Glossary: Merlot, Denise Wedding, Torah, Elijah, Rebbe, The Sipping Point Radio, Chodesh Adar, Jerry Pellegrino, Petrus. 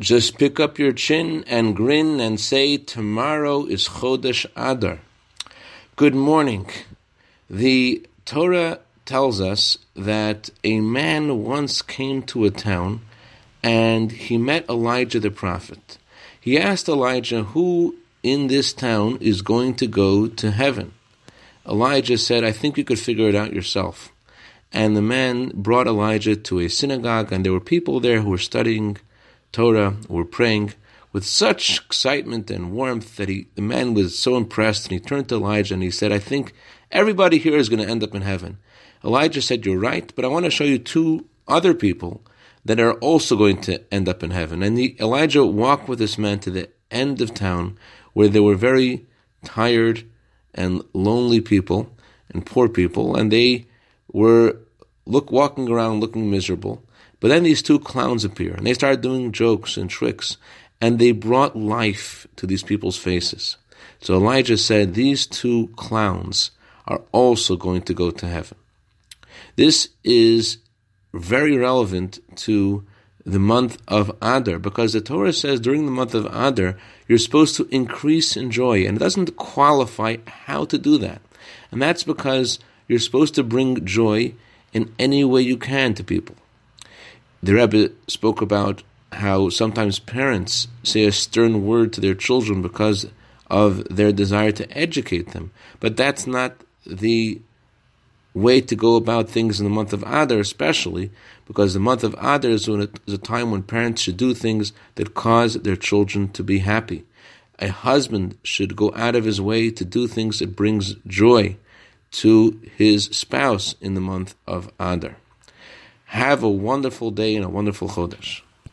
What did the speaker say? Just pick up your chin and grin and say, tomorrow is Chodesh Adar. Good morning. The Torah tells us that a man once came to a town and he met Elijah the prophet. He asked Elijah, who in this town is going to go to heaven? Elijah said, I think you could figure it out yourself. And the man brought Elijah to a synagogue, and there were people there who were studying Torah, who were praying with such excitement and warmth that the man was so impressed, and he turned to Elijah and he said, I think everybody here is going to end up in heaven. Elijah said, you're right, but I want to show you two other people that are also going to end up in heaven. And Elijah walked with this man to the end of town, where there were very tired and lonely people and poor people, and they were walking around looking miserable. But then these two clowns appear, and they started doing jokes and tricks, and they brought life to these people's faces. So Elijah said, these two clowns are also going to go to heaven. This is very relevant to the month of Adar, because the Torah says during the month of Adar, you're supposed to increase in joy, and it doesn't qualify how to do that. And that's because you're supposed to bring joy in any way you can to people. The Rebbe spoke about how sometimes parents say a stern word to their children because of their desire to educate them, but that's not the way to go about things in the month of Adar, especially because the month of Adar is a time when parents should do things that cause their children to be happy. A husband should go out of his way to do things that brings joy to his spouse in the month of Adar. Have a wonderful day and a wonderful Chodesh.